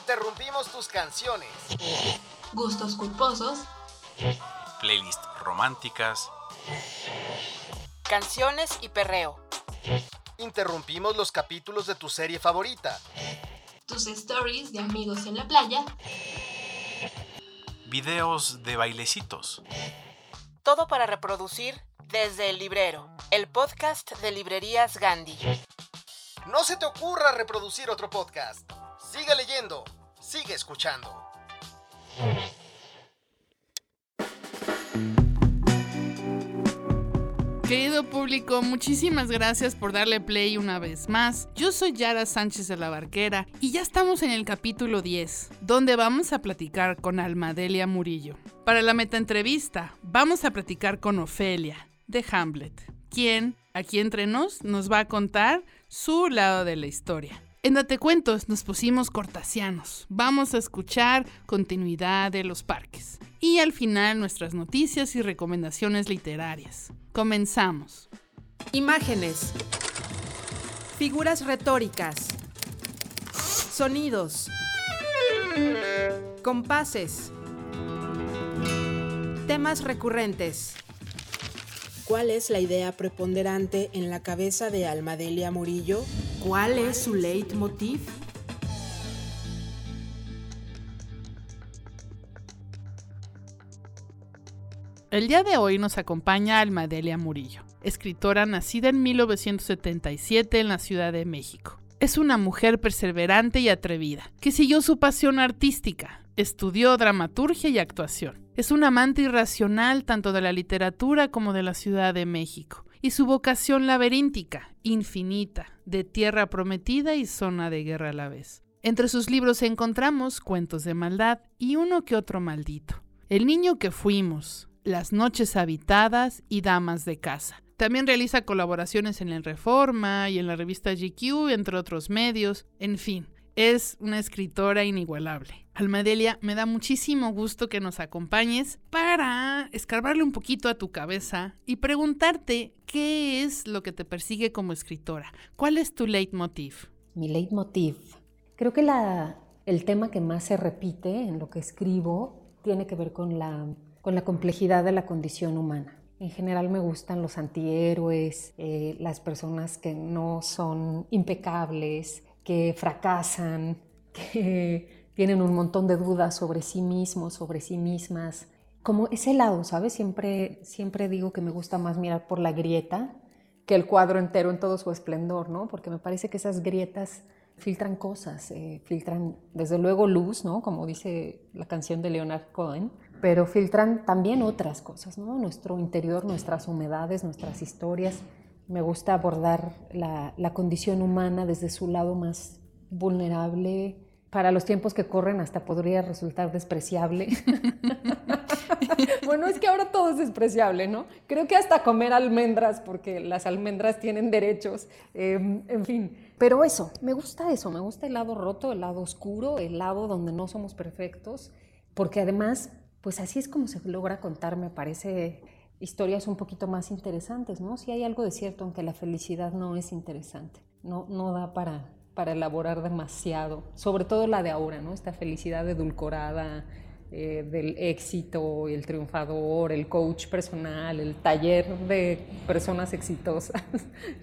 Interrumpimos tus canciones. Gustos culposos. Playlist románticas. Canciones y perreo. Interrumpimos los capítulos de tu serie favorita. Tus stories de amigos en la playa. Videos de bailecitos. Todo para reproducir desde el librero, el podcast de Librerías Gandhi. No se te ocurra reproducir otro podcast. Sigue leyendo, sigue escuchando. Querido público, muchísimas gracias por darle play una vez más. Yo soy Yara Sánchez de la Barquera y ya estamos en el capítulo 10, donde vamos a platicar con Alma Delia Murillo. Para la metaentrevista, vamos a platicar con Ofelia, de Hamlet, quien, aquí entre nos va a contar su lado de la historia. En Date Cuentos nos pusimos cortasianos. Vamos a escuchar continuidad de Los Parques. Y al final nuestras noticias y recomendaciones literarias. Comenzamos. Imágenes. Figuras retóricas. Sonidos. Compases. Temas recurrentes. ¿Cuál es la idea preponderante en la cabeza de Alma Delia Murillo? ¿Cuál es su leitmotiv? El día de hoy nos acompaña Alma Delia Murillo, escritora nacida en 1977 en la Ciudad de México. Es una mujer perseverante y atrevida, que siguió su pasión artística, estudió dramaturgia y actuación. Es una amante irracional tanto de la literatura como de la Ciudad de México. Y su vocación laberíntica, infinita, de tierra prometida y zona de guerra a la vez. Entre sus libros encontramos cuentos de maldad y uno que otro maldito. El niño que fuimos, Las noches habitadas y Damas de casa. También realiza colaboraciones en La Reforma y en la revista GQ, entre otros medios. En fin, es una escritora inigualable. Alma Delia, me da muchísimo gusto que nos acompañes para escarbarle un poquito a tu cabeza y preguntarte qué es lo que te persigue como escritora. ¿Cuál es tu leitmotiv? Mi leitmotiv. Creo que el tema que más se repite en lo que escribo tiene que ver con la complejidad de la condición humana. En general me gustan los antihéroes, las personas que no son impecables, que fracasan, que tienen un montón de dudas sobre sí mismos, sobre sí mismas. Como ese lado, ¿sabes? Siempre digo que me gusta más mirar por la grieta que el cuadro entero en todo su esplendor, ¿no? Porque me parece que esas grietas filtran cosas, filtran desde luego luz, ¿no? Como dice la canción de Leonard Cohen, pero filtran también otras cosas, ¿no? Nuestro interior, nuestras humedades, nuestras historias. Me gusta abordar la condición humana desde su lado más vulnerable. Para los tiempos que corren hasta podría resultar despreciable. Bueno, es que ahora todo es despreciable, ¿no? Creo que hasta comer almendras, porque las almendras tienen derechos, en fin. Pero eso, me gusta el lado roto, el lado oscuro, el lado donde no somos perfectos, porque además, pues así es como se logra contar, me parece, historias un poquito más interesantes, ¿no? Sí hay algo de cierto, aunque la felicidad no es interesante, no da para elaborar demasiado, sobre todo la de ahora, ¿no? Esta felicidad edulcorada del éxito, el triunfador, el coach personal, el taller de personas exitosas.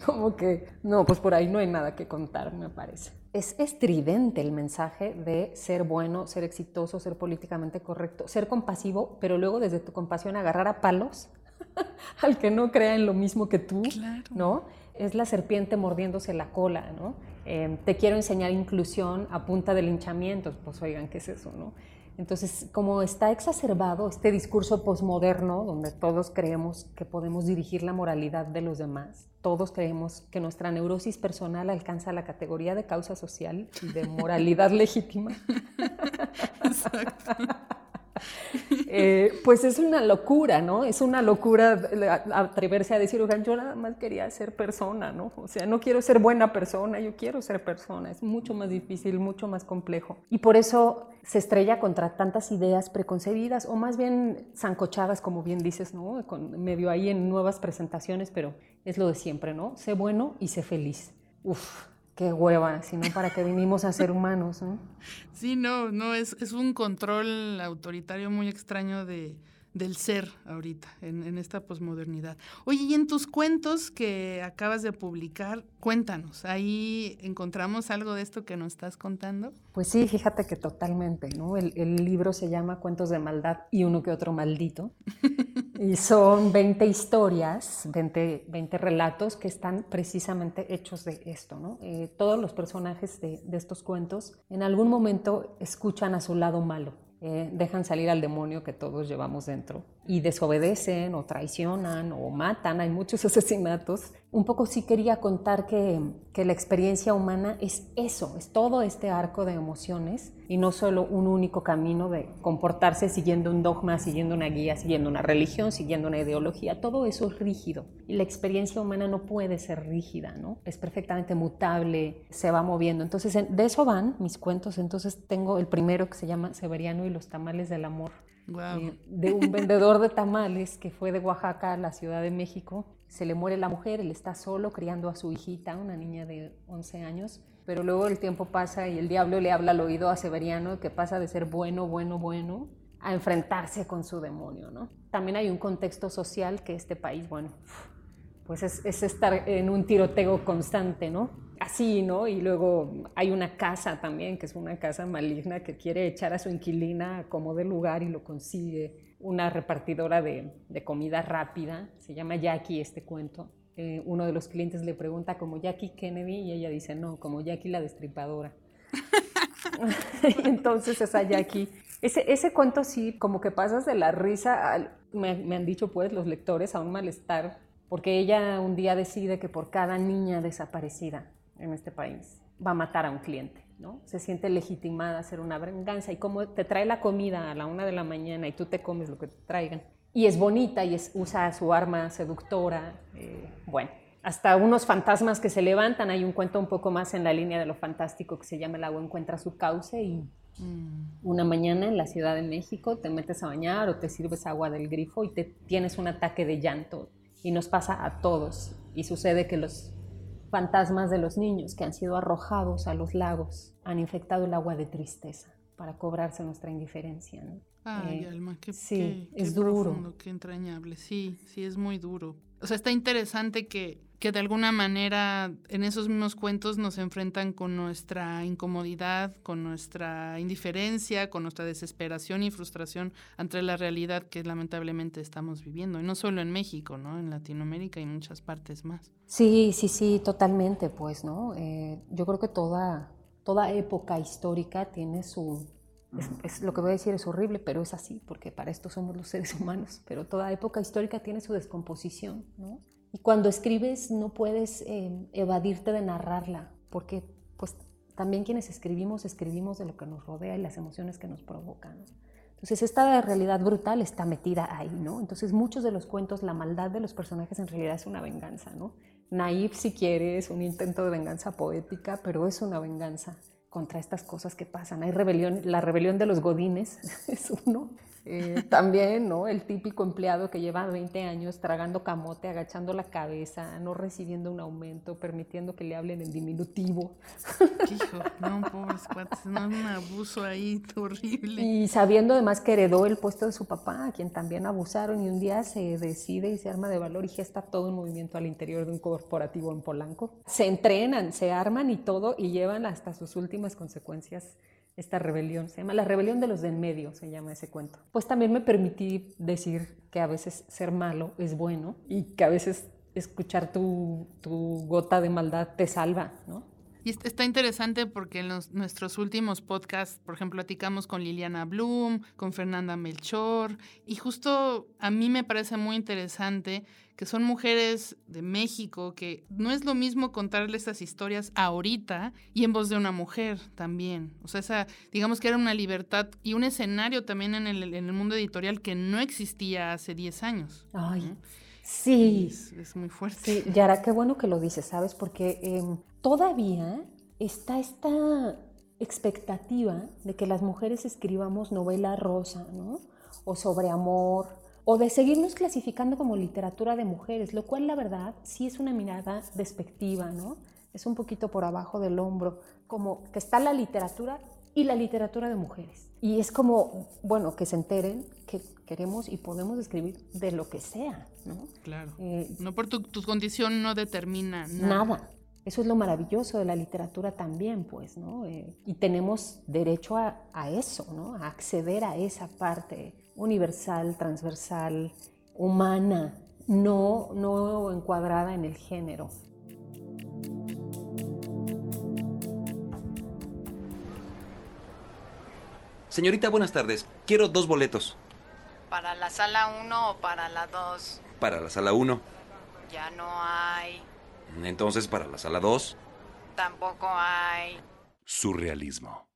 Como que, no, pues por ahí no hay nada que contar, me parece. Es estridente el mensaje de ser bueno, ser exitoso, ser políticamente correcto, ser compasivo, pero luego desde tu compasión agarrar a palos al que no crea en lo mismo que tú, claro, ¿no? Es la serpiente mordiéndose la cola, ¿no? Te quiero enseñar inclusión a punta de linchamientos, pues oigan, ¿qué es eso, no? Entonces, como está exacerbado este discurso posmoderno, donde todos creemos que podemos dirigir la moralidad de los demás, todos creemos que nuestra neurosis personal alcanza la categoría de causa social y de moralidad legítima. Exacto. Pues es una locura, ¿no? Es una locura atreverse a decir, oigan, yo nada más quería ser persona, ¿no? O sea, no quiero ser buena persona, yo quiero ser persona. Es mucho más difícil, mucho más complejo. Y por eso se estrella contra tantas ideas preconcebidas, o más bien zancochadas, como bien dices, ¿no? Medio ahí en nuevas presentaciones, pero es lo de siempre, ¿no? Sé bueno y sé feliz. Uf, qué hueva, sino para qué vinimos a ser humanos, ¿no? Sí, no, es un control autoritario muy extraño del ser ahorita, en esta posmodernidad. Oye, y en tus cuentos que acabas de publicar, cuéntanos, ¿ahí encontramos algo de esto que nos estás contando? Pues sí, fíjate que totalmente, ¿no? El libro se llama Cuentos de Maldad y uno que otro maldito. Y son 20 historias, 20 relatos que están precisamente hechos de esto, ¿no? Todos los personajes de estos cuentos en algún momento escuchan a su lado malo. Dejan salir al demonio que todos llevamos dentro y desobedecen o traicionan o matan, hay muchos asesinatos. Un poco sí quería contar que la experiencia humana es eso, es todo este arco de emociones y no solo un único camino de comportarse siguiendo un dogma, siguiendo una guía, siguiendo una religión, siguiendo una ideología, todo eso es rígido y la experiencia humana no puede ser rígida, ¿no? Es perfectamente mutable, se va moviendo. Entonces de eso van mis cuentos. Entonces tengo el primero que se llama Severiano y los tamales del amor. Wow. De un vendedor de tamales que fue de Oaxaca a la Ciudad de México. Se le muere la mujer, él está solo criando a su hijita, una niña de 11 años, pero luego el tiempo pasa y el diablo le habla al oído a Severiano, que pasa de ser bueno a enfrentarse con su demonio, ¿no? También hay un contexto social que este país, bueno, pues es estar en un tiroteo constante, ¿no? Así, ¿no? Y luego hay una casa también, que es una casa maligna que quiere echar a su inquilina como de lugar y lo consigue. Una repartidora de comida rápida, se llama Jackie este cuento. Uno de los clientes le pregunta como Jackie Kennedy y ella dice no, como Jackie la destripadora. Entonces esa Jackie, ese cuento sí, como que pasas de la risa, me han dicho pues los lectores, a un malestar, porque ella un día decide que por cada niña desaparecida en este país va a matar a un cliente, ¿no? Se siente legitimada a hacer una venganza y como te trae la comida a la 1:00 a.m. y tú te comes lo que te traigan y es bonita y usa su arma seductora, bueno, hasta unos fantasmas que se levantan. Hay un cuento un poco más en la línea de lo fantástico que se llama El agua encuentra su cauce y una mañana en la Ciudad de México te metes a bañar o te sirves agua del grifo y te tienes un ataque de llanto y nos pasa a todos y sucede que los fantasmas de los niños que han sido arrojados a los lagos han infectado el agua de tristeza para cobrarse nuestra indiferencia, ¿no? Ay, Alma, qué profundo, duro. Qué entrañable. Sí, es muy duro. O sea, está interesante que de alguna manera en esos mismos cuentos nos enfrentan con nuestra incomodidad, con nuestra indiferencia, con nuestra desesperación y frustración ante la realidad que lamentablemente estamos viviendo. Y no solo en México, ¿no? En Latinoamérica y muchas partes más. Sí, totalmente, pues, ¿no? Yo creo que toda época histórica tiene su... Es lo que voy a decir es horrible, pero es así, porque para esto somos los seres humanos. Pero toda época histórica tiene su descomposición, ¿no? Y cuando escribes no puedes evadirte de narrarla, porque pues, también quienes escribimos de lo que nos rodea y las emociones que nos provocan, ¿no? Entonces esta realidad brutal está metida ahí, ¿no? Entonces muchos de los cuentos, la maldad de los personajes en realidad es una venganza, ¿no? Naif si quieres, un intento de venganza poética, pero es una venganza contra estas cosas que pasan. Hay rebelión, la rebelión de los godines es uno. También, ¿no? El típico empleado que lleva 20 años tragando camote, agachando la cabeza, no recibiendo un aumento, permitiendo que le hablen en diminutivo. Hijo, no, pobres cuates, no, un abuso ahí horrible. Y sabiendo además que heredó el puesto de su papá, a quien también abusaron, y un día se decide y se arma de valor y gesta todo un movimiento al interior de un corporativo en Polanco. Se entrenan, se arman y todo, y llevan hasta sus últimas consecuencias. Esta rebelión, se llama La rebelión de los de en medio, se llama ese cuento. Pues también me permití decir que a veces ser malo es bueno y que a veces escuchar tu gota de maldad te salva, ¿no? Y está interesante porque en nuestros últimos podcasts, por ejemplo, platicamos con Liliana Bloom, con Fernanda Melchor, y justo a mí me parece muy interesante que son mujeres de México, que no es lo mismo contarle estas historias ahorita y en voz de una mujer también. O sea, esa, digamos que era una libertad y un escenario también en el mundo editorial que no existía hace 10 años. Ay, ¿no? Sí. Es muy fuerte. Sí, Yara, qué bueno que lo dices, ¿sabes? Porque todavía está esta expectativa de que las mujeres escribamos novela rosa, ¿no? O sobre amor, o de seguirnos clasificando como literatura de mujeres, lo cual la verdad sí es una mirada despectiva, ¿no? es un poquito por abajo del hombro, como que está la literatura y la literatura de mujeres. Y es como, bueno, que se enteren que queremos y podemos escribir de lo que sea, ¿no? Claro. No, por tu condición no determina nada. Nada. Eso es lo maravilloso de la literatura también, pues, ¿no? Y tenemos derecho a eso, ¿no? A acceder a esa parte universal, transversal, humana, no encuadrada en el género. Señorita, buenas tardes. Quiero 2 boletos. ¿Para la sala 1 o para la 2? Para la sala 1. Ya no hay. Entonces, ¿para la sala 2? Tampoco hay. Surrealismo.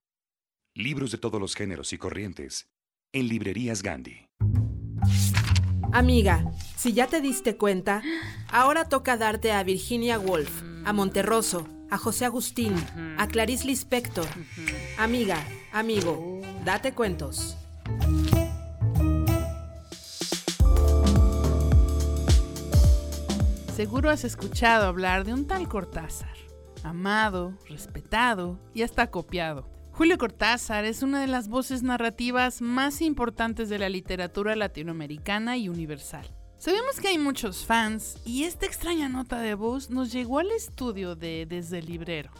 Libros de todos los géneros y corrientes en Librerías Gandhi. Amiga, si ya te diste cuenta, ahora toca darte a Virginia Woolf, a Monterroso, a José Agustín, a Clarice Lispector. Amiga, amigo, date cuentos. Seguro has escuchado hablar de un tal Cortázar, amado, respetado y hasta copiado. Julio Cortázar es una de las voces narrativas más importantes de la literatura latinoamericana y universal. Sabemos que hay muchos fans y esta extraña nota de voz nos llegó al estudio de Desde el Librero.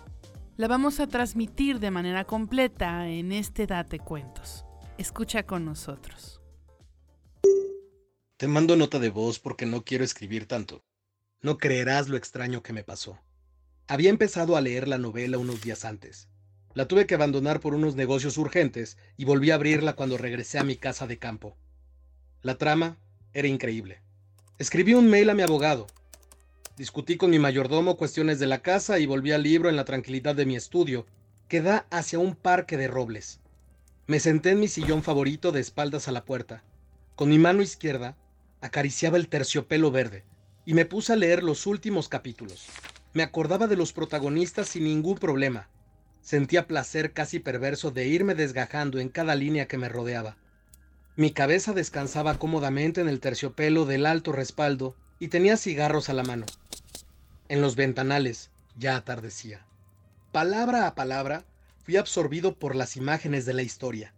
La vamos a transmitir de manera completa en este Date Cuentos. Escucha con nosotros. Te mando nota de voz porque no quiero escribir tanto. No creerás lo extraño que me pasó. Había empezado a leer la novela unos días antes. La tuve que abandonar por unos negocios urgentes y volví a abrirla cuando regresé a mi casa de campo. La trama era increíble. Escribí un mail a mi abogado. Discutí con mi mayordomo cuestiones de la casa y volví al libro en la tranquilidad de mi estudio, que da hacia un parque de robles. Me senté en mi sillón favorito de espaldas a la puerta. Con mi mano izquierda acariciaba el terciopelo verde y me puse a leer los últimos capítulos. Me acordaba de los protagonistas sin ningún problema. Sentía placer casi perverso de irme desgajando en cada línea que me rodeaba. Mi cabeza descansaba cómodamente en el terciopelo del alto respaldo y tenía cigarros a la mano. En los ventanales ya atardecía. Palabra a palabra fui absorbido por las imágenes de la historia.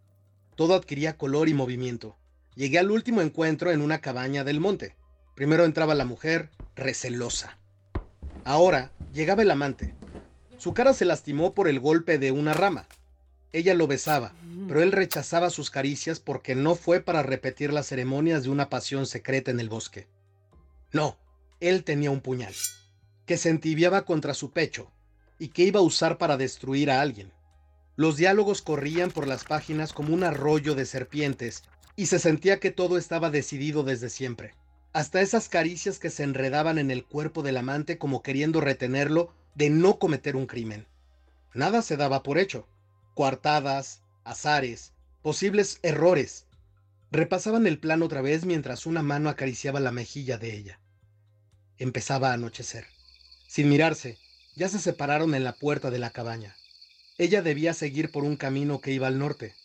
Todo adquiría color y movimiento. Llegué al último encuentro en una cabaña del monte. Primero entraba la mujer, recelosa. Ahora llegaba el amante. Su cara se lastimó por el golpe de una rama. Ella lo besaba, pero él rechazaba sus caricias porque no fue para repetir las ceremonias de una pasión secreta en el bosque. No, él tenía un puñal, que se entibiaba contra su pecho y que iba a usar para destruir a alguien. Los diálogos corrían por las páginas como un arroyo de serpientes y se sentía que todo estaba decidido desde siempre. Hasta esas caricias que se enredaban en el cuerpo del amante como queriendo retenerlo de no cometer un crimen. Nada se daba por hecho. Coartadas, azares, posibles errores. Repasaban el plan otra vez mientras una mano acariciaba la mejilla de ella. Empezaba a anochecer. Sin mirarse, ya se separaron en la puerta de la cabaña. Ella debía seguir por un camino que iba al norte.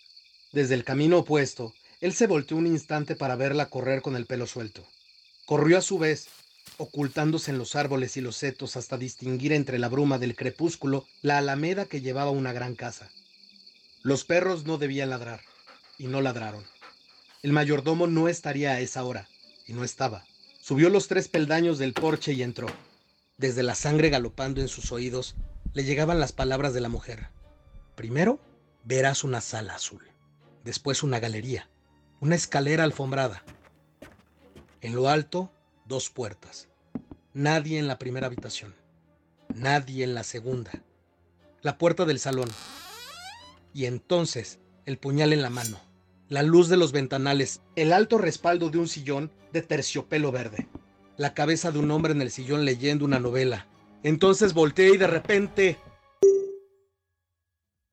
Desde el camino opuesto, él se volteó un instante para verla correr con el pelo suelto. Corrió a su vez, ocultándose en los árboles y los setos hasta distinguir entre la bruma del crepúsculo la alameda que llevaba una gran casa. Los perros no debían ladrar, y no ladraron. El mayordomo no estaría a esa hora, y no estaba. Subió los 3 peldaños del porche y entró. Desde la sangre galopando en sus oídos, le llegaban las palabras de la mujer. Primero, verás una sala azul, después una galería, una escalera alfombrada. En lo alto, 2 puertas. Nadie en la primera habitación, nadie en la segunda. La puerta del salón. Y entonces, el puñal en la mano. La luz de los ventanales, el alto respaldo de un sillón de terciopelo verde. La cabeza de un hombre en el sillón leyendo una novela. Entonces volteé y de repente...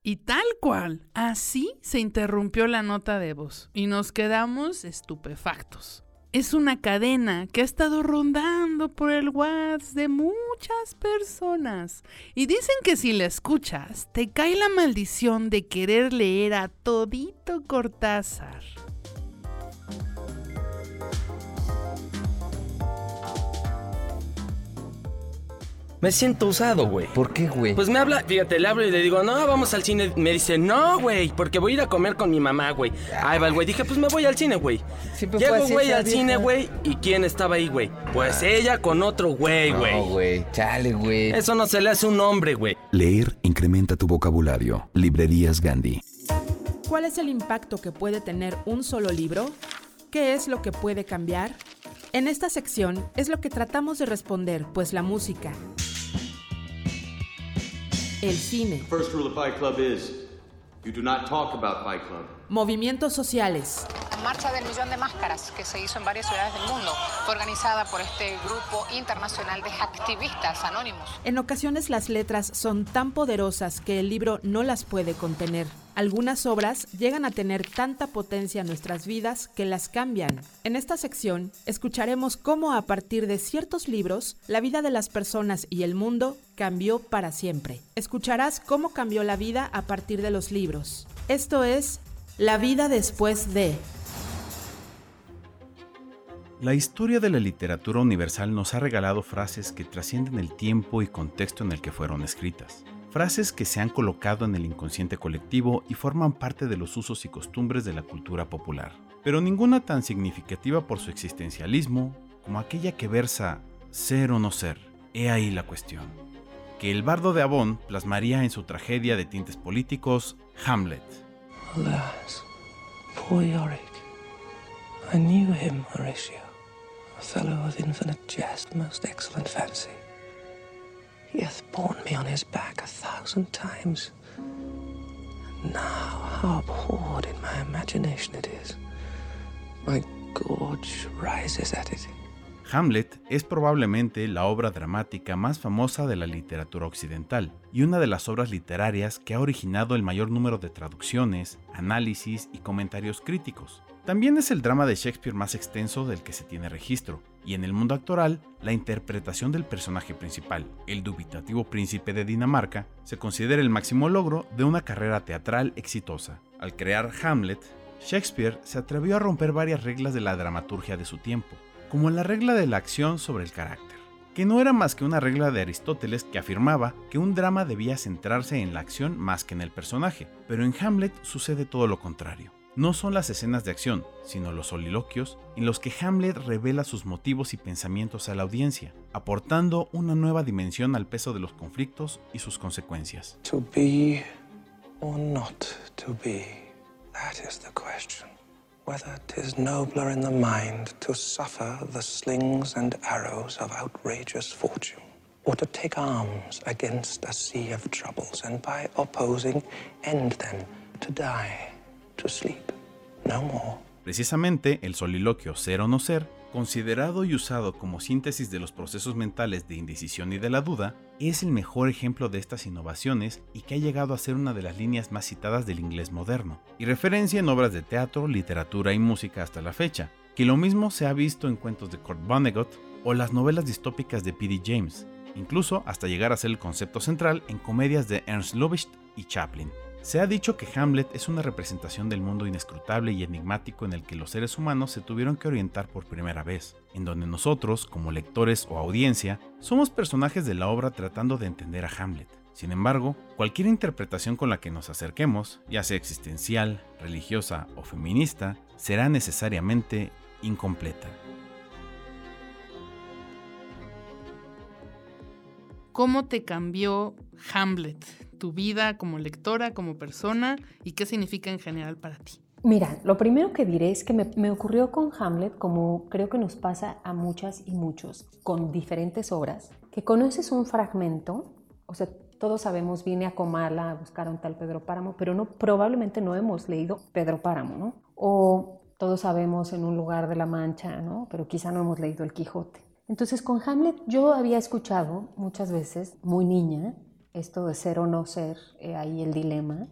Y tal cual, así se interrumpió la nota de voz y nos quedamos estupefactos. Es una cadena que ha estado rondando por el WhatsApp de muchas personas y dicen que si la escuchas te cae la maldición de querer leer a todito Cortázar. Me siento usado, güey. ¿Por qué, güey? Pues me habla, fíjate, le hablo y le digo, no, vamos al cine. Me dice, no, güey, porque voy a ir a comer con mi mamá, güey. Ahí va el güey. Dije, pues me voy al cine, güey. Llego, güey, al cine, güey. ¿Y quién estaba ahí, güey? Pues ella con otro güey, güey. No, güey, chale, güey. Eso no se le hace un hombre, güey. Leer incrementa tu vocabulario. Librerías Gandhi. ¿Cuál es el impacto que puede tener un solo libro? ¿Qué es lo que puede cambiar? En esta sección es lo que tratamos de responder, pues la música, el cine, movimientos sociales, marcha del millón de máscaras que se hizo en varias ciudades del mundo, fue organizada por este grupo internacional de activistas anónimos. En ocasiones las letras son tan poderosas que el libro no las puede contener. Algunas obras llegan a tener tanta potencia en nuestras vidas que las cambian. En esta sección, escucharemos cómo a partir de ciertos libros, la vida de las personas y el mundo cambió para siempre. Escucharás cómo cambió la vida a partir de los libros. Esto es La vida después de... La historia de la literatura universal nos ha regalado frases que trascienden el tiempo y contexto en el que fueron escritas. Frases que se han colocado en el inconsciente colectivo y forman parte de los usos y costumbres de la cultura popular. Pero ninguna tan significativa por su existencialismo como aquella que versa ser o no ser, he ahí la cuestión. Que el bardo de Avon plasmaría en su tragedia de tintes políticos, Hamlet. Alas, poor Yorick. I knew him, Horatio, a fellow with infinite jest, most excellent fancy. He hath borne me on his back 1,000 times. And now how abhorred in my imagination it is. My gorge rises at it. Hamlet es probablemente la obra dramática más famosa de la literatura occidental y una de las obras literarias que ha originado el mayor número de traducciones, análisis y comentarios críticos. También es el drama de Shakespeare más extenso del que se tiene registro, y en el mundo actual, la interpretación del personaje principal, el dubitativo príncipe de Dinamarca, se considera el máximo logro de una carrera teatral exitosa. Al crear Hamlet, Shakespeare se atrevió a romper varias reglas de la dramaturgia de su tiempo, como la regla de la acción sobre el carácter, que no era más que una regla de Aristóteles que afirmaba que un drama debía centrarse en la acción más que en el personaje, pero en Hamlet sucede todo lo contrario. No son las escenas de acción, sino los soliloquios en los que Hamlet revela sus motivos y pensamientos a la audiencia, aportando una nueva dimensión al peso de los conflictos y sus consecuencias. To be or not to be, that is the question. Whether 'tis nobler in the mind to suffer the slings and arrows of outrageous fortune, or to take arms against a sea of troubles and by opposing end them, to die. To sleep. No more. Precisamente, el soliloquio ser o no ser, considerado y usado como síntesis de los procesos mentales de indecisión y de la duda, es el mejor ejemplo de estas innovaciones y que ha llegado a ser una de las líneas más citadas del inglés moderno, y referencia en obras de teatro, literatura y música hasta la fecha, que lo mismo se ha visto en cuentos de Kurt Vonnegut o las novelas distópicas de P.D. James, incluso hasta llegar a ser el concepto central en comedias de Ernst Lubitsch y Chaplin. Se ha dicho que Hamlet es una representación del mundo inescrutable y enigmático en el que los seres humanos se tuvieron que orientar por primera vez, en donde nosotros, como lectores o audiencia, somos personajes de la obra tratando de entender a Hamlet. Sin embargo, cualquier interpretación con la que nos acerquemos, ya sea existencial, religiosa o feminista, será necesariamente incompleta. ¿Cómo te cambió Hamlet? Tu vida como lectora, como persona, y qué significa en general para ti. Mira, lo primero que diré es que me ocurrió con Hamlet, como creo que nos pasa a muchas y muchos, con diferentes obras, que conoces un fragmento, o sea, todos sabemos, vine a Comala a buscar a un tal Pedro Páramo, pero no, probablemente no hemos leído Pedro Páramo, ¿no? O todos sabemos en un lugar de la Mancha, ¿no? Pero quizá no hemos leído el Quijote. Entonces, con Hamlet yo había escuchado muchas veces, muy niña, esto de ser o no ser, ahí el dilema,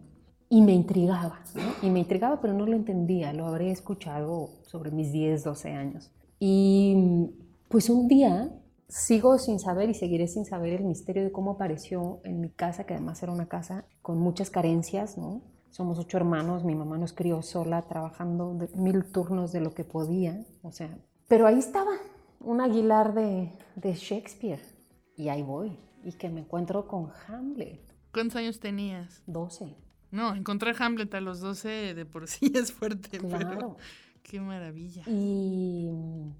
y me intrigaba, ¿no? Pero no lo entendía, lo habría escuchado sobre mis 10, 12 años. Y pues un día sigo sin saber y seguiré sin saber el misterio de cómo apareció en mi casa, que además era una casa con muchas carencias, ¿no? Somos 8 hermanos, mi mamá nos crió sola, trabajando 1000 turnos de lo que podía, o sea, pero ahí estaba un Aguilar de Shakespeare, y ahí voy. y que me encuentro con Hamlet. ¿Cuántos años tenías? 12. No, encontrar Hamlet a los 12 de por sí es fuerte. Claro. Pero qué maravilla. Y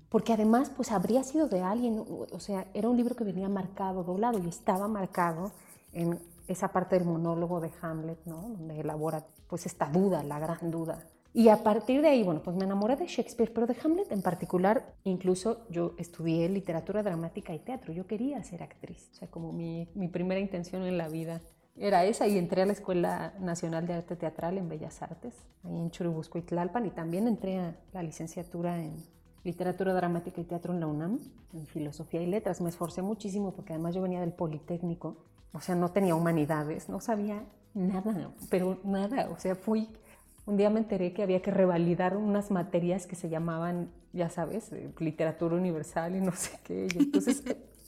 porque además, pues habría sido de alguien, o sea, era un libro que venía marcado, doblado, y estaba marcado en esa parte del monólogo de Hamlet, ¿no? Donde elabora pues esta duda, la gran duda. Y a partir de ahí, bueno, pues me enamoré de Shakespeare, pero de Hamlet en particular. Incluso yo estudié literatura dramática y teatro. Yo quería ser actriz. O sea, como mi primera intención en la vida era esa. Y entré a la Escuela Nacional de Arte Teatral en Bellas Artes, ahí en Churubusco y Tlalpan. Y también entré a la licenciatura en literatura dramática y teatro en la UNAM, en filosofía y letras. Me esforcé muchísimo porque además yo venía del Politécnico. O sea, no tenía humanidades, no sabía nada, pero nada. O sea, fui... Un día me enteré que había que revalidar unas materias que se llamaban, ya sabes, literatura universal y no sé qué. Y entonces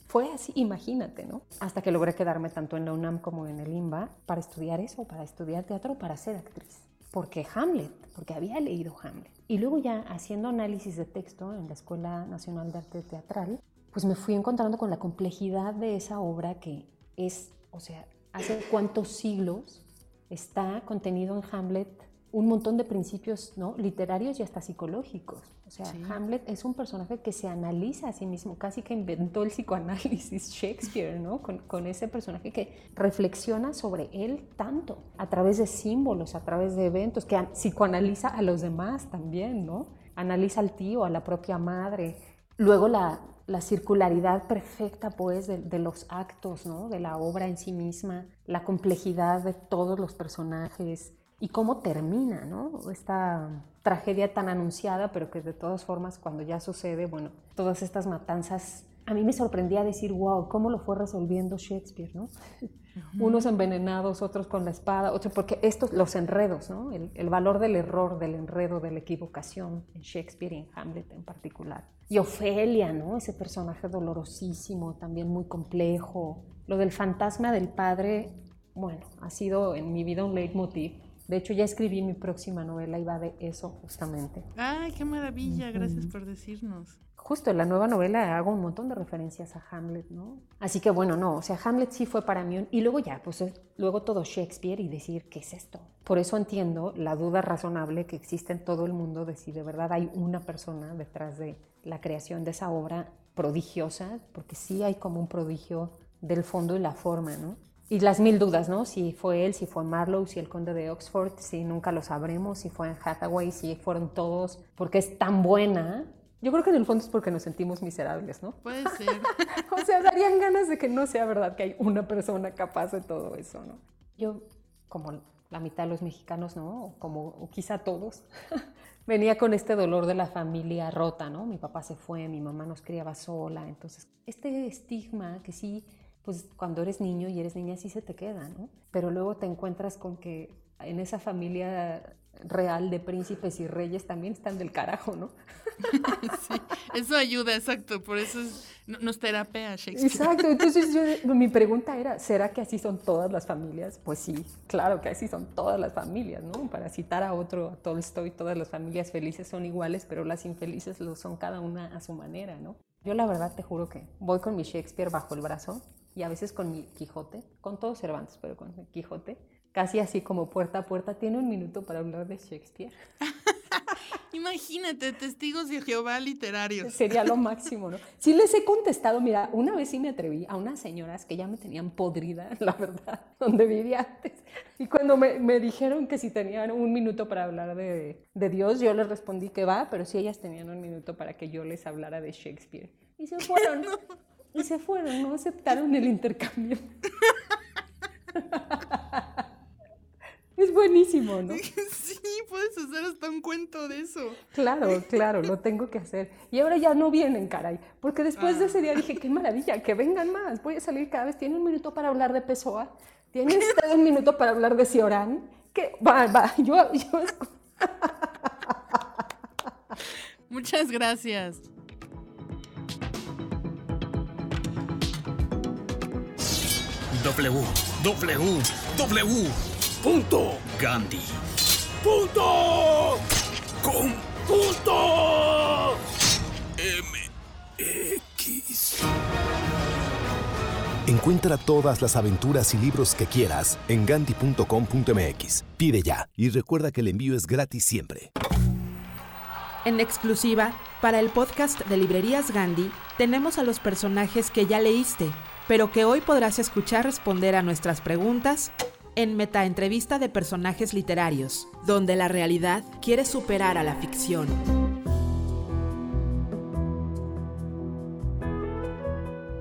fue así, imagínate, ¿no? Hasta que logré quedarme tanto en la UNAM como en el IMBA para estudiar eso, para estudiar teatro, para ser actriz. Porque Hamlet, porque había leído Hamlet. Y luego ya haciendo análisis de texto en la Escuela Nacional de Arte Teatral, pues me fui encontrando con la complejidad de esa obra que es, o sea, hace cuántos siglos está contenido en Hamlet un montón de principios, ¿no?, literarios y hasta psicológicos. O sea, sí. Hamlet es un personaje que se analiza a sí mismo, casi que inventó el psicoanálisis Shakespeare, ¿no? Con ese personaje que reflexiona sobre él tanto, a través de símbolos, a través de eventos, que psicoanaliza a los demás también, ¿no? Analiza al tío, a la propia madre. Luego la circularidad perfecta, pues, de los actos, ¿no?, de la obra en sí misma, la complejidad de todos los personajes, y cómo termina, ¿no?, esta tragedia tan anunciada, pero que de todas formas cuando ya sucede, bueno, todas estas matanzas. A mí me sorprendía decir, wow, cómo lo fue resolviendo Shakespeare, ¿no? Uh-huh. Unos envenenados, otros con la espada, otros porque estos, los enredos, ¿no? El valor del error, del enredo, de la equivocación en Shakespeare y en Hamlet en particular. Y Ofelia, ¿no? Ese personaje dolorosísimo, también muy complejo. Lo del fantasma del padre, bueno, ha sido en mi vida un leitmotiv. De hecho, ya escribí mi próxima novela y va de eso justamente. ¡Ay, qué maravilla! Gracias por decirnos. Justo, en la nueva novela hago un montón de referencias a Hamlet, ¿no? Así que bueno, no, o sea, Hamlet sí fue para mí. Y luego ya, pues luego todo Shakespeare y decir, ¿qué es esto? Por eso entiendo la duda razonable que existe en todo el mundo de si de verdad hay una persona detrás de la creación de esa obra prodigiosa, porque sí hay como un prodigio del fondo y la forma, ¿no? Y las mil dudas, ¿no? Si fue él, si fue Marlowe, si el conde de Oxford, si nunca lo sabremos, si fue en Hathaway, si fueron todos, porque es tan buena. Yo creo que en el fondo es porque nos sentimos miserables, ¿no? Puede ser. O sea, darían ganas de que no sea verdad que hay una persona capaz de todo eso, ¿no? Yo, como la mitad de los mexicanos, ¿no? O quizá todos, venía con este dolor de la familia rota, ¿no? Mi papá se fue, mi mamá nos criaba sola. Entonces, este estigma que sí... pues cuando eres niño y eres niña sí se te queda, ¿no? Pero luego te encuentras con que en esa familia real de príncipes y reyes también están del carajo, ¿no? Sí, eso ayuda, exacto, por eso nos terapea Shakespeare. Exacto, entonces mi pregunta era, ¿será que así son todas las familias? Pues sí, claro que así son todas las familias, ¿no? Para citar a otro, a Tolstoy, todas las familias felices son iguales, pero las infelices lo son cada una a su manera, ¿no? Yo la verdad te juro que voy con mi Shakespeare bajo el brazo, y a veces con mi Quijote, con todos Cervantes, pero con mi Quijote, casi así como puerta a puerta, tiene un minuto para hablar de Shakespeare. Imagínate, testigos de Jehová literarios. Sería lo máximo, ¿no? Sí les he contestado, mira, una vez sí me atreví a unas señoras que ya me tenían podrida, la verdad, donde vivía antes. Y cuando me dijeron que si tenían un minuto para hablar de Dios, yo les respondí que va, pero sí ellas tenían un minuto para que yo les hablara de Shakespeare. Y se fueron, ¿no? Y se fueron, no aceptaron el intercambio. Es buenísimo, ¿no? Sí, puedes hacer hasta un cuento de eso. Claro, claro, lo tengo que hacer. Y ahora ya no vienen, caray. Porque después de ese día dije, qué maravilla, que vengan más. Voy a salir cada vez. Tiene un minuto para hablar de Pessoa. Tiene usted un minuto para hablar de Cioran. Que va, yo Muchas gracias. www.gandhi.com.mx Encuentra todas las aventuras y libros que quieras en gandhi.com.mx. Pide ya y recuerda que el envío es gratis siempre. En exclusiva, para el podcast de Librerías Gandhi, tenemos a los personajes que ya leíste, pero que hoy podrás escuchar responder a nuestras preguntas en Metaentrevista de Personajes Literarios, donde la realidad quiere superar a la ficción.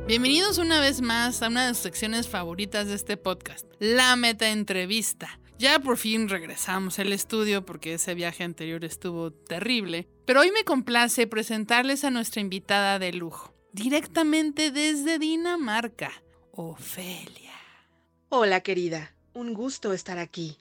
Bienvenidos una vez más a una de sus secciones favoritas de este podcast, la Metaentrevista. Ya por fin regresamos al estudio porque ese viaje anterior estuvo terrible, pero hoy me complace presentarles a nuestra invitada de lujo, directamente desde Dinamarca, Ofelia. Hola querida, un gusto estar aquí.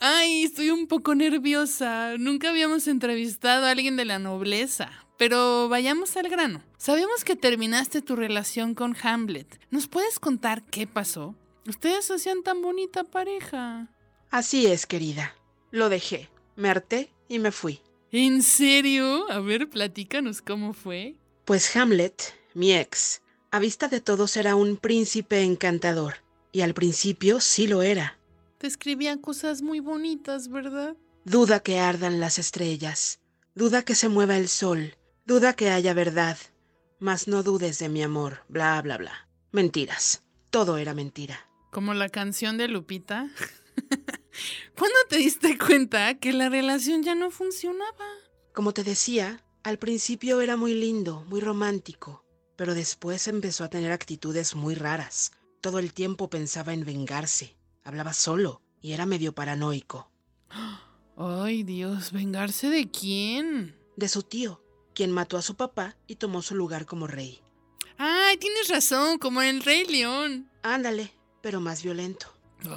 Ay, estoy un poco nerviosa, nunca habíamos entrevistado a alguien de la nobleza. Pero vayamos al grano. Sabemos que terminaste tu relación con Hamlet. ¿Nos puedes contar qué pasó? Ustedes hacían tan bonita pareja. Así es, querida. Lo dejé, me harté y me fui. ¿En serio? A ver, platícanos cómo fue. Pues Hamlet, mi ex, a vista de todos era un príncipe encantador. Y al principio sí lo era. Te escribían cosas muy bonitas, ¿verdad? Duda que ardan las estrellas. Duda que se mueva el sol. Duda que haya verdad, mas no dudes de mi amor, bla, bla, bla. Mentiras, todo era mentira. Como la canción de Lupita. ¿Cuándo te diste cuenta que la relación ya no funcionaba? Como te decía, al principio era muy lindo, muy romántico, pero después empezó a tener actitudes muy raras. Todo el tiempo pensaba en vengarse, hablaba solo y era medio paranoico. ¡Ay, Dios! ¿Vengarse de quién? De su tío, quien mató a su papá y tomó su lugar como rey. ¡Ay, tienes razón! Como el Rey León. Ándale, pero más violento.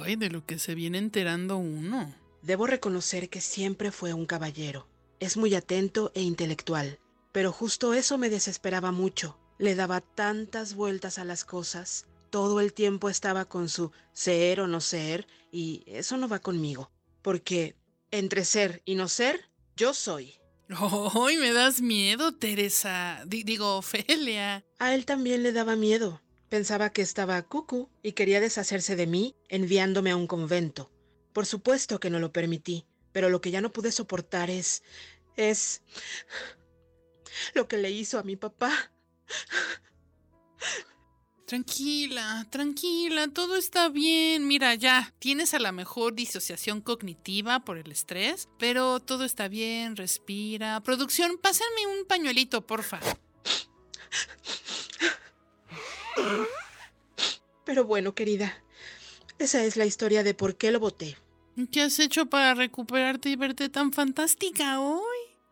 ¡Ay, de lo que se viene enterando uno! Debo reconocer que siempre fue un caballero. Es muy atento e intelectual, pero justo eso me desesperaba mucho. Le daba tantas vueltas a las cosas. Todo el tiempo estaba con su ser o no ser, y eso no va conmigo. Porque entre ser y no ser, yo soy. ¡Ay, me das miedo, Teresa! Digo, Ofelia. A él también le daba miedo. Pensaba que estaba cucú y quería deshacerse de mí enviándome a un convento. Por supuesto que no lo permití, pero lo que ya no pude soportar es lo que le hizo a mi papá. Tranquila, tranquila, todo está bien. Mira, ya, tienes a la mejor disociación cognitiva por el estrés, pero todo está bien, respira. Producción, pásenme un pañuelito, porfa. Pero bueno, querida, esa es la historia de por qué lo boté. ¿Qué has hecho para recuperarte y verte tan fantástica hoy?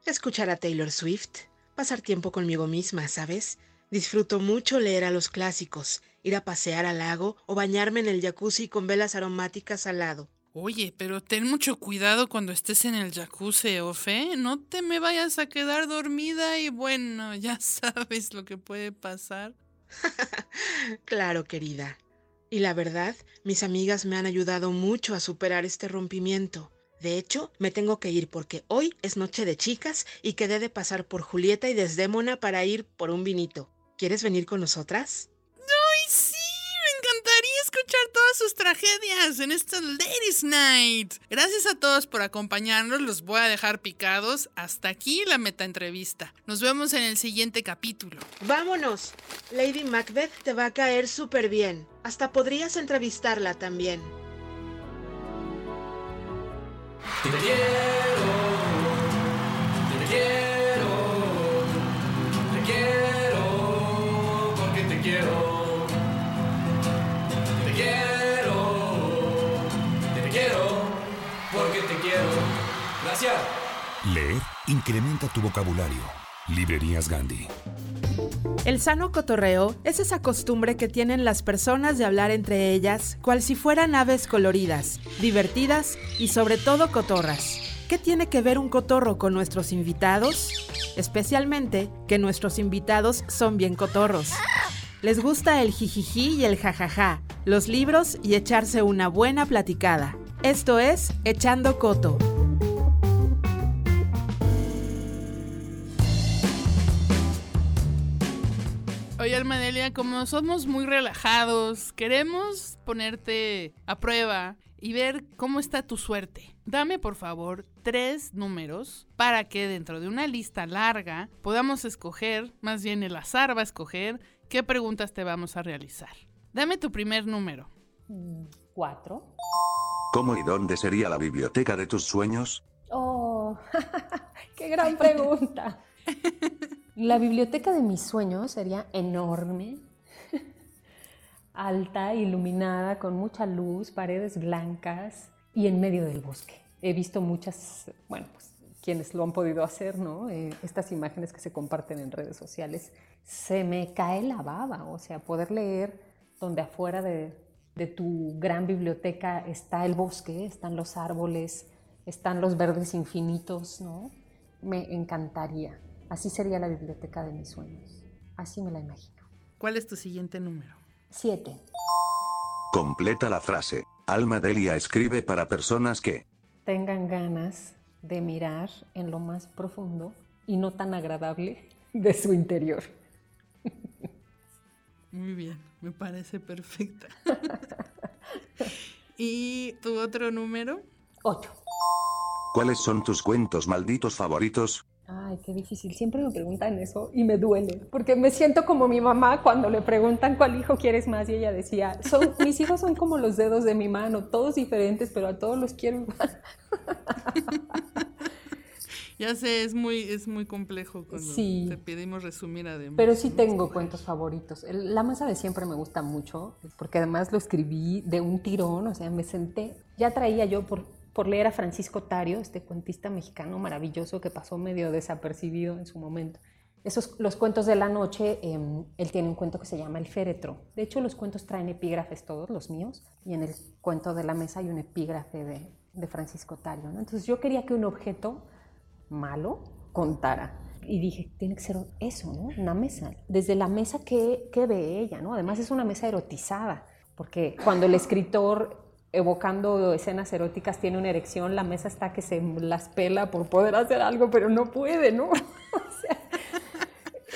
Escuchar a Taylor Swift, pasar tiempo conmigo misma, ¿sabes? Disfruto mucho leer a los clásicos, ir a pasear al lago o bañarme en el jacuzzi con velas aromáticas al lado. Oye, pero ten mucho cuidado cuando estés en el jacuzzi, Ofe. No te me vayas a quedar dormida y bueno, ya sabes lo que puede pasar. Claro, querida. Y la verdad, mis amigas me han ayudado mucho a superar este rompimiento. De hecho, me tengo que ir porque hoy es noche de chicas y quedé de pasar por Julieta y Desdémona para ir por un vinito. ¿Quieres venir con nosotras? ¡Ay, sí! Me encantaría escuchar todas sus tragedias en esta Ladies Night. Gracias a todos por acompañarnos. Los voy a dejar picados. Hasta aquí la metaentrevista. Nos vemos en el siguiente capítulo. ¡Vámonos! Lady Macbeth te va a caer súper bien. Hasta podrías entrevistarla también. Te quiero, gracias. Leer incrementa tu vocabulario. Librerías Gandhi. El sano cotorreo es esa costumbre que tienen las personas de hablar entre ellas, cual si fueran aves coloridas, divertidas y sobre todo cotorras. ¿Qué tiene que ver un cotorro con nuestros invitados? Especialmente que nuestros invitados son bien cotorros. Les gusta el jijiji y el jajaja, los libros y echarse una buena platicada. Esto es Echando Coto. y Alma Delia, como somos muy relajados, queremos ponerte a prueba y ver cómo está tu suerte. Dame, por favor, 3 números para que dentro de una lista larga podamos escoger, más bien el azar va a escoger, qué preguntas te vamos a realizar. Dame tu primer número. 4. ¿Cómo y dónde sería la biblioteca de tus sueños? ¡Oh! ¡Qué gran pregunta! La biblioteca de mis sueños sería enorme, alta, iluminada, con mucha luz, paredes blancas y en medio del bosque. He visto muchas, bueno, pues quienes lo han podido hacer, ¿no? Estas imágenes que se comparten en redes sociales. Se me cae la baba, o sea, poder leer donde afuera de tu gran biblioteca está el bosque, están los árboles, están los verdes infinitos, ¿no? Me encantaría. Así sería la biblioteca de mis sueños. Así me la imagino. ¿Cuál es tu siguiente número? 7. Completa la frase. Alma Delia escribe para personas que tengan ganas de mirar en lo más profundo y no tan agradable de su interior. Muy bien, me parece perfecta. ¿Y tu otro número? 8. ¿Cuáles son tus cuentos malditos favoritos? Ay, qué difícil. Siempre me preguntan eso y me duele, porque me siento como mi mamá cuando le preguntan cuál hijo quieres más y ella decía, mis hijos son como los dedos de mi mano, todos diferentes, pero a todos los quiero igual. Ya sé, es muy complejo cuando te pedimos resumir además. Pero sí tengo cuentos favoritos. La Masa de Siempre me gusta mucho, porque además lo escribí de un tirón, o sea, me senté, ya traía yo por leer a Francisco Tario, este cuentista mexicano maravilloso que pasó medio desapercibido en su momento. Los cuentos de la noche, él tiene un cuento que se llama El féretro. De hecho, los cuentos traen epígrafes todos, los míos, y en el cuento de la mesa hay un epígrafe de Francisco Tario, ¿no? Entonces yo quería que un objeto malo contara. Y dije, tiene que ser eso, ¿no? Una mesa. Desde la mesa que ve ella, ¿no? Además es una mesa erotizada, porque cuando el escritor, evocando escenas eróticas, tiene una erección, la mesa está que se las pela por poder hacer algo, pero no puede, ¿no? O sea,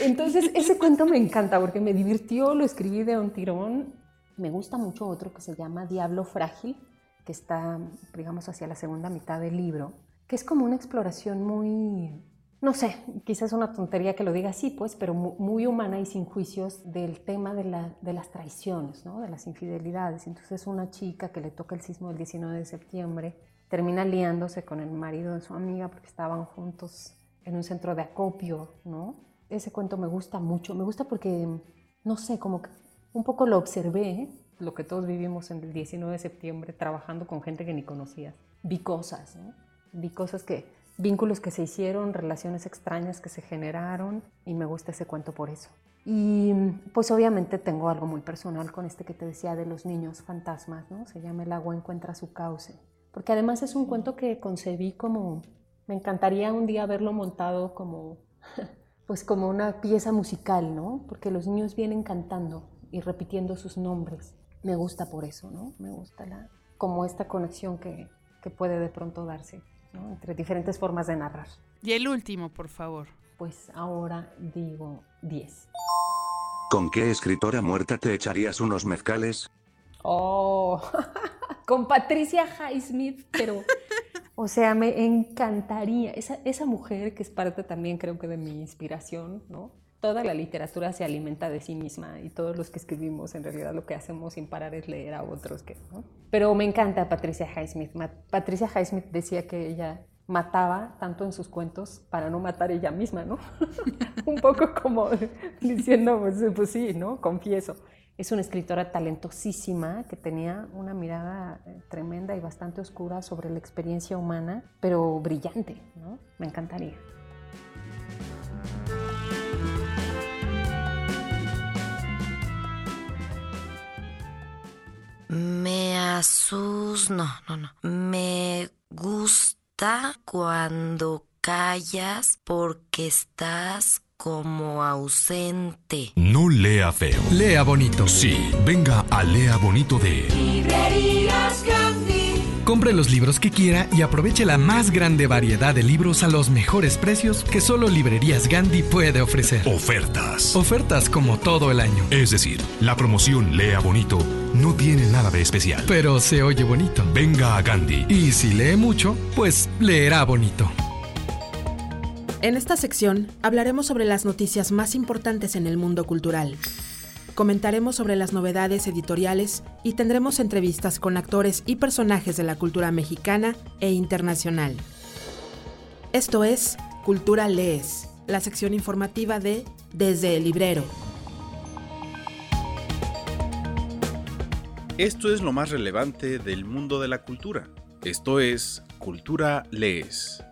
entonces, ese cuento me encanta porque me divirtió, lo escribí de un tirón. Me gusta mucho otro que se llama Diablo Frágil, que está, digamos, hacia la segunda mitad del libro, que es como una exploración muy, no sé, quizás una tontería que lo diga así, pues, pero muy humana y sin juicios del tema de las traiciones, ¿no? De las infidelidades. Entonces una chica que le toca el sismo del 19 de septiembre termina liándose con el marido de su amiga porque estaban juntos en un centro de acopio, ¿no? Ese cuento me gusta mucho. Me gusta porque, no sé, como que un poco lo observé, ¿eh? Lo que todos vivimos en el 19 de septiembre trabajando con gente que ni conocías. Vi cosas, ¿no? Vi cosas que... Vínculos que se hicieron, relaciones extrañas que se generaron, y me gusta ese cuento por eso. Y pues obviamente tengo algo muy personal con este que te decía de los niños fantasmas, ¿no? Se llama El agua encuentra su cauce. Porque además es un cuento que concebí como... Me encantaría un día verlo montado como... Pues como una pieza musical, ¿no? Porque los niños vienen cantando y repitiendo sus nombres. Me gusta por eso, ¿no? Me gusta como esta conexión que puede de pronto darse, ¿no? Entre diferentes formas de narrar. Y el último, por favor. Pues ahora digo 10. ¿Con qué escritora muerta te echarías unos mezcales? Oh, con Patricia Highsmith, pero... O sea, me encantaría. Esa mujer que es parte también, creo que, de mi inspiración, ¿no? Toda la literatura se alimenta de sí misma y todos los que escribimos en realidad lo que hacemos sin parar es leer a otros, ¿no? Pero me encanta Patricia Highsmith. Patricia Highsmith decía que ella mataba tanto en sus cuentos para no matar ella misma, ¿no? Un poco como diciendo, pues sí, ¿no? Confieso. Es una escritora talentosísima que tenía una mirada tremenda y bastante oscura sobre la experiencia humana, pero brillante, ¿no? Me encantaría. Me asusta, no. Me gusta cuando callas porque estás como ausente. No lea feo, lea bonito. Sí, venga a Lea Bonito de Librerías Gandhi. Compre los libros que quiera y aproveche la más grande variedad de libros a los mejores precios que solo Librerías Gandhi puede ofrecer. Ofertas. Ofertas como todo el año. Es decir, la promoción Lea Bonito no tiene nada de especial, pero se oye bonito. Venga a Gandhi. Y si lee mucho, pues leerá bonito. En esta sección hablaremos sobre las noticias más importantes en el mundo cultural. Comentaremos sobre las novedades editoriales y tendremos entrevistas con actores y personajes de la cultura mexicana e internacional. Esto es Cultura Lees, la sección informativa de Desde el Librero. Esto es lo más relevante del mundo de la cultura. Esto es Cultura Lees.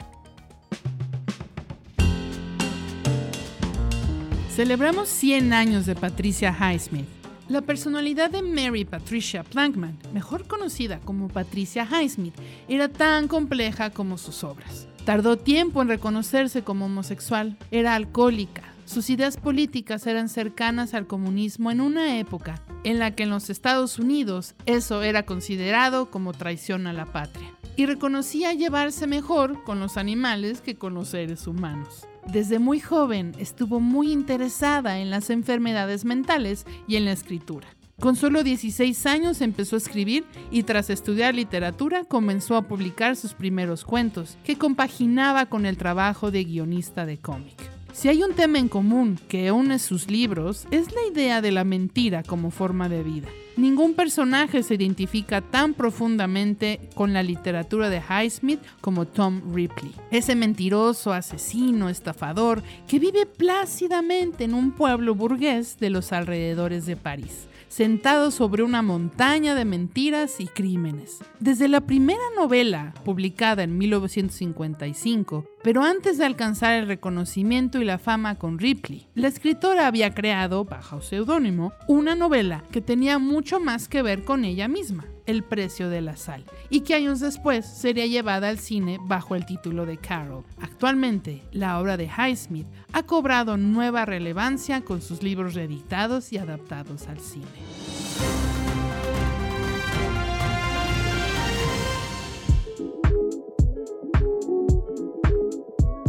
Celebramos 100 años de Patricia Highsmith. La personalidad de Mary Patricia Plankman, mejor conocida como Patricia Highsmith, era tan compleja como sus obras. Tardó tiempo en reconocerse como homosexual, era alcohólica. Sus ideas políticas eran cercanas al comunismo en una época en la que en los Estados Unidos eso era considerado como traición a la patria. Y reconocía llevarse mejor con los animales que con los seres humanos. Desde muy joven estuvo muy interesada en las enfermedades mentales y en la escritura. Con solo 16 años empezó a escribir y tras estudiar literatura comenzó a publicar sus primeros cuentos, que compaginaba con el trabajo de guionista de cómic. Si hay un tema en común que une sus libros, es la idea de la mentira como forma de vida. Ningún personaje se identifica tan profundamente con la literatura de Highsmith como Tom Ripley, ese mentiroso, asesino, estafador que vive plácidamente en un pueblo burgués de los alrededores de París, sentado sobre una montaña de mentiras y crímenes. Desde la primera novela, publicada en 1955, pero antes de alcanzar el reconocimiento y la fama con Ripley, la escritora había creado, bajo seudónimo, una novela que tenía mucho más que ver con ella misma, El precio de la sal, y que años después sería llevada al cine bajo el título de Carol. Actualmente, la obra de Highsmith ha cobrado nueva relevancia con sus libros reeditados y adaptados al cine.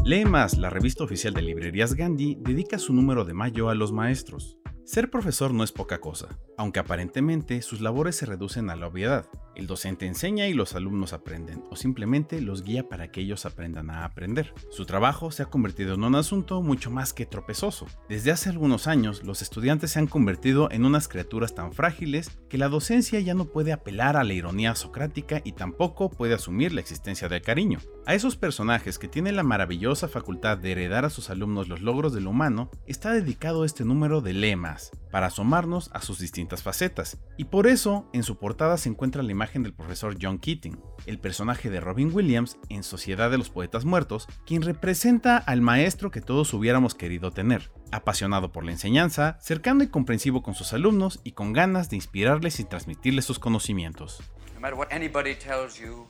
Lee Más, la revista oficial de Librerías Gandhi, dedica su número de mayo a los maestros. Ser profesor no es poca cosa, aunque aparentemente sus labores se reducen a la obviedad. El docente enseña y los alumnos aprenden, o simplemente los guía para que ellos aprendan a aprender. Su trabajo se ha convertido en un asunto mucho más que tropezoso. Desde hace algunos años, los estudiantes se han convertido en unas criaturas tan frágiles que la docencia ya no puede apelar a la ironía socrática y tampoco puede asumir la existencia del cariño. A esos personajes que tienen la maravillosa facultad de heredar a sus alumnos los logros del humano, está dedicado este número de Lema, para asomarnos a sus distintas facetas, y por eso en su portada se encuentra la imagen del profesor John Keating, el personaje de Robin Williams en Sociedad de los Poetas Muertos, quien representa al maestro que todos hubiéramos querido tener, apasionado por la enseñanza, cercano y comprensivo con sus alumnos y con ganas de inspirarles y transmitirles sus conocimientos. No matter what anybody tells you,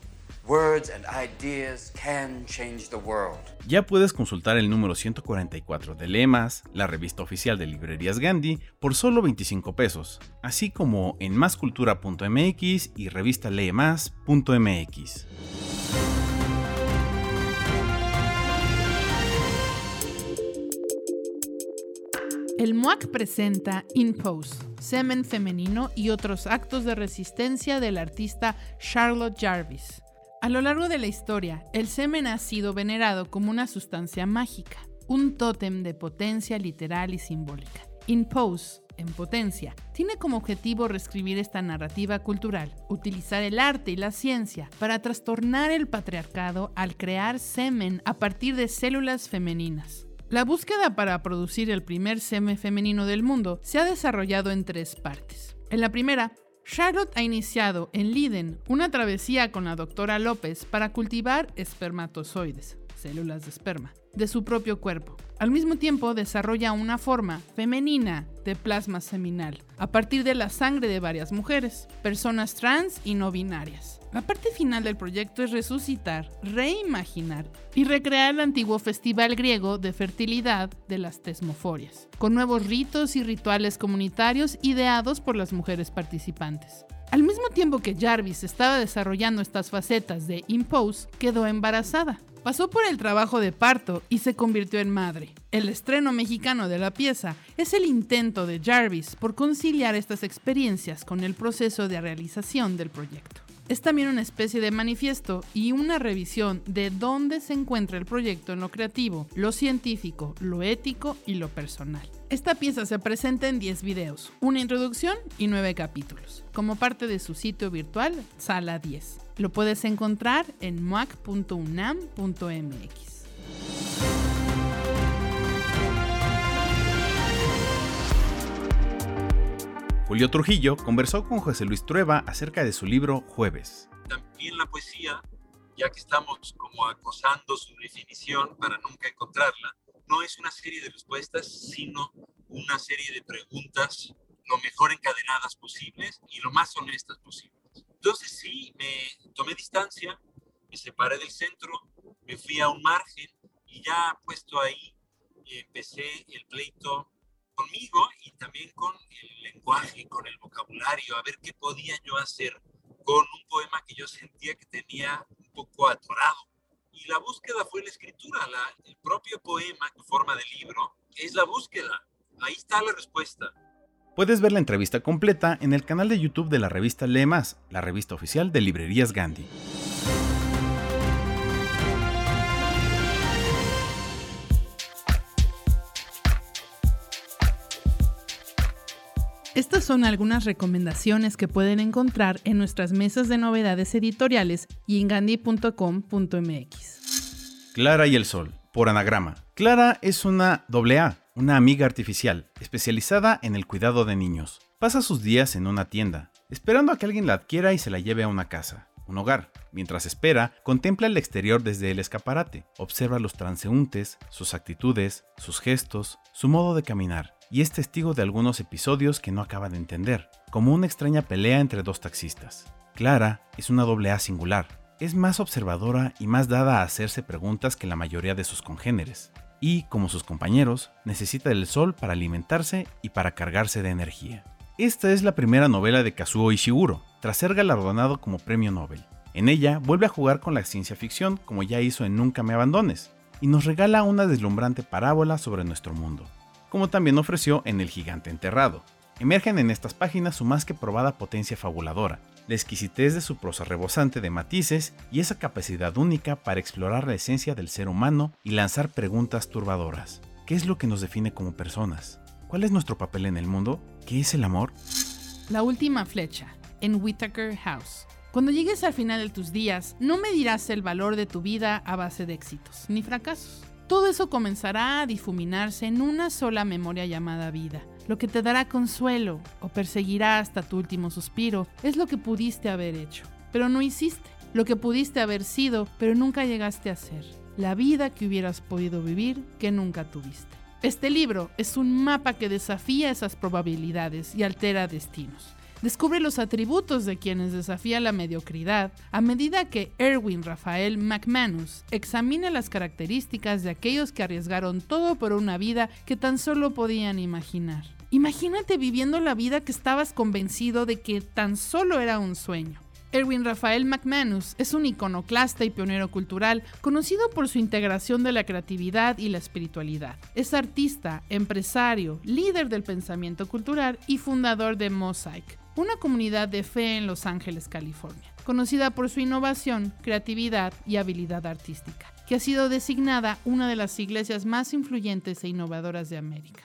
words and ideas can change the world. Ya puedes consultar el número 144 de Lee Más, la revista oficial de Librerías Gandhi, por solo 25 pesos, así como en máscultura.mx y revistaleemás.mx. El MOAC presenta In Pose, Semen Femenino y otros actos de resistencia del artista Charlotte Jarvis. A lo largo de la historia, el semen ha sido venerado como una sustancia mágica, un tótem de potencia literal y simbólica. In Pose, en potencia, tiene como objetivo reescribir esta narrativa cultural, utilizar el arte y la ciencia para trastornar el patriarcado al crear semen a partir de células femeninas. La búsqueda para producir el primer semen femenino del mundo se ha desarrollado en tres partes. En la primera, Charlotte ha iniciado en Leiden una travesía con la doctora López para cultivar espermatozoides, células de esperma, de su propio cuerpo. Al mismo tiempo desarrolla una forma femenina de plasma seminal a partir de la sangre de varias mujeres, personas trans y no binarias. La parte final del proyecto es resucitar, reimaginar y recrear el antiguo festival griego de fertilidad de las Tesmoforias, con nuevos ritos y rituales comunitarios ideados por las mujeres participantes. Al mismo tiempo que Jarvis estaba desarrollando estas facetas de Impose, quedó embarazada. Pasó por el trabajo de parto y se convirtió en madre. El estreno mexicano de la pieza es el intento de Jarvis por conciliar estas experiencias con el proceso de realización del proyecto. Es también una especie de manifiesto y una revisión de dónde se encuentra el proyecto en lo creativo, lo científico, lo ético y lo personal. Esta pieza se presenta en 10 videos, una introducción y 9 capítulos, como parte de su sitio virtual Sala 10. Lo puedes encontrar en moac.unam.mx. Julio Trujillo conversó con José Luis Trueba acerca de su libro Jueves. También la poesía, ya que estamos como acosando su definición para nunca encontrarla, no es una serie de respuestas, sino una serie de preguntas lo mejor encadenadas posibles y lo más honestas posibles. Entonces sí, me tomé distancia, me separé del centro, me fui a un margen y ya puesto ahí empecé el pleito conmigo y también con el lenguaje, con el vocabulario, a ver qué podía yo hacer con un poema que yo sentía que tenía un poco atorado. Y la búsqueda fue la escritura, el propio poema en forma de libro es la búsqueda, ahí está la respuesta. Puedes ver la entrevista completa en el canal de YouTube de la revista Lee Más, la revista oficial de Librerías Gandhi. Estas son algunas recomendaciones que pueden encontrar en nuestras mesas de novedades editoriales y en gandhi.com.mx. Clara y el Sol, por Anagrama. Clara es una AA, una amiga artificial, especializada en el cuidado de niños. Pasa sus días en una tienda, esperando a que alguien la adquiera y se la lleve a una casa, un hogar. Mientras espera, contempla el exterior desde el escaparate, observa a los transeúntes, sus actitudes, sus gestos, su modo de caminar. Y es testigo de algunos episodios que no acaba de entender, como una extraña pelea entre dos taxistas. Clara es una AA singular, es más observadora y más dada a hacerse preguntas que la mayoría de sus congéneres, y, como sus compañeros, necesita del sol para alimentarse y para cargarse de energía. Esta es la primera novela de Kazuo Ishiguro, tras ser galardonado como premio Nobel. En ella vuelve a jugar con la ciencia ficción como ya hizo en Nunca me abandones, y nos regala una deslumbrante parábola sobre nuestro mundo, como también ofreció en El gigante enterrado. Emergen en estas páginas su más que probada potencia fabuladora, la exquisitez de su prosa rebosante de matices y esa capacidad única para explorar la esencia del ser humano y lanzar preguntas turbadoras. ¿Qué es lo que nos define como personas? ¿Cuál es nuestro papel en el mundo? ¿Qué es el amor? La última flecha, en Whittaker House. Cuando llegues al final de tus días, no medirás el valor de tu vida a base de éxitos, ni fracasos. Todo eso comenzará a difuminarse en una sola memoria llamada vida. Lo que te dará consuelo o perseguirá hasta tu último suspiro es lo que pudiste haber hecho, pero no hiciste. Lo que pudiste haber sido, pero nunca llegaste a ser. La vida que hubieras podido vivir, que nunca tuviste. Este libro es un mapa que desafía esas probabilidades y altera destinos. Descubre los atributos de quienes desafían la mediocridad a medida que Erwin Rafael McManus examina las características de aquellos que arriesgaron todo por una vida que tan solo podían imaginar. Imagínate viviendo la vida que estabas convencido de que tan solo era un sueño. Erwin Rafael McManus es un iconoclasta y pionero cultural conocido por su integración de la creatividad y la espiritualidad. Es artista, empresario, líder del pensamiento cultural y fundador de MOAC, una comunidad de fe en Los Ángeles, California, conocida por su innovación, creatividad y habilidad artística, que ha sido designada una de las iglesias más influyentes e innovadoras de América.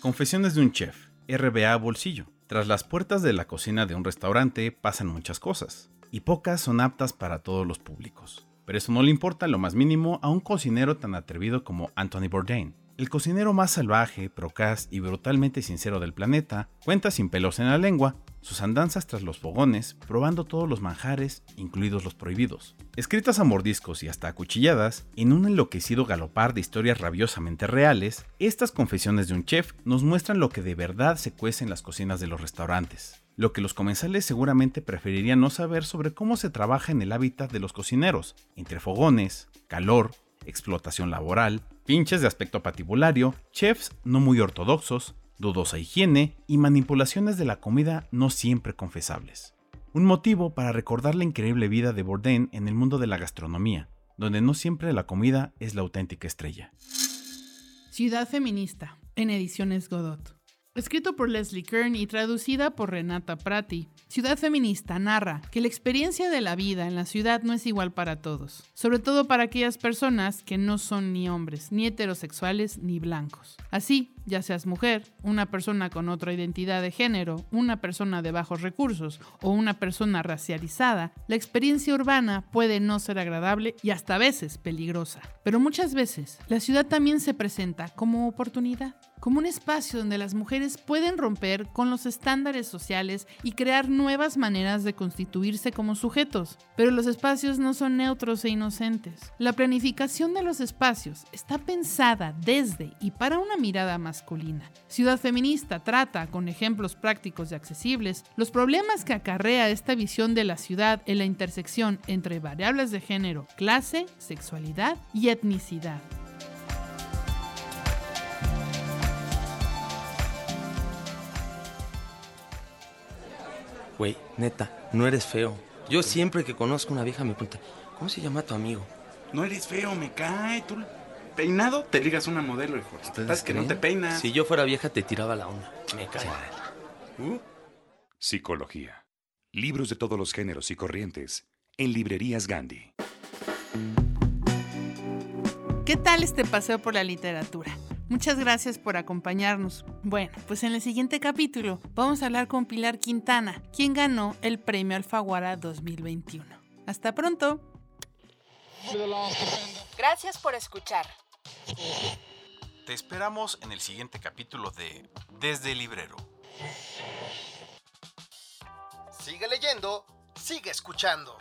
Confesiones de un chef, RBA Bolsillo. Tras las puertas de la cocina de un restaurante pasan muchas cosas, y pocas son aptas para todos los públicos. Pero eso no le importa lo más mínimo a un cocinero tan atrevido como Anthony Bourdain. El cocinero más salvaje, procaz y brutalmente sincero del planeta, cuenta sin pelos en la lengua sus andanzas tras los fogones, probando todos los manjares, incluidos los prohibidos. Escritas a mordiscos y hasta acuchilladas, en un enloquecido galopar de historias rabiosamente reales, estas confesiones de un chef nos muestran lo que de verdad se cuece en las cocinas de los restaurantes. Lo que los comensales seguramente preferirían no saber sobre cómo se trabaja en el hábitat de los cocineros, entre fogones, calor, explotación laboral, pinches de aspecto patibulario, chefs no muy ortodoxos, dudosa higiene y manipulaciones de la comida no siempre confesables. Un motivo para recordar la increíble vida de Bourdain en el mundo de la gastronomía, donde no siempre la comida es la auténtica estrella. Ciudad feminista, en Ediciones Godot. Escrito por Leslie Kern y traducida por Renata Prati, Ciudad Feminista narra que la experiencia de la vida en la ciudad no es igual para todos, sobre todo para aquellas personas que no son ni hombres, ni heterosexuales, ni blancos. Así, ya seas mujer, una persona con otra identidad de género, una persona de bajos recursos o una persona racializada, la experiencia urbana puede no ser agradable y hasta a veces peligrosa. Pero muchas veces, la ciudad también se presenta como oportunidad, como un espacio donde las mujeres pueden romper con los estándares sociales y crear nuevas maneras de constituirse como sujetos. Pero los espacios no son neutros e inocentes. La planificación de los espacios está pensada desde y para una mirada masculina. Ciudad Feminista trata, con ejemplos prácticos y accesibles, los problemas que acarrea esta visión de la ciudad en la intersección entre variables de género, clase, sexualidad y etnicidad. Güey, neta, no eres feo. Yo siempre que conozco una vieja me pregunta, ¿cómo se llama tu amigo? No eres feo, me cae. Tú peinado te ligas una modelo, hijo. ¿Estás que no te peinas? Si yo fuera vieja te tiraba la onda. Me cae. Psicología. Libros de todos los géneros y corrientes en Librerías Gandhi. ¿Qué tal este paseo por la literatura? Muchas gracias por acompañarnos. Bueno, pues en el siguiente capítulo vamos a hablar con Pilar Quintana, quien ganó el Premio Alfaguara 2021. ¡Hasta pronto! Gracias por escuchar. Te esperamos en el siguiente capítulo de Desde el Librero. Sigue leyendo, sigue escuchando.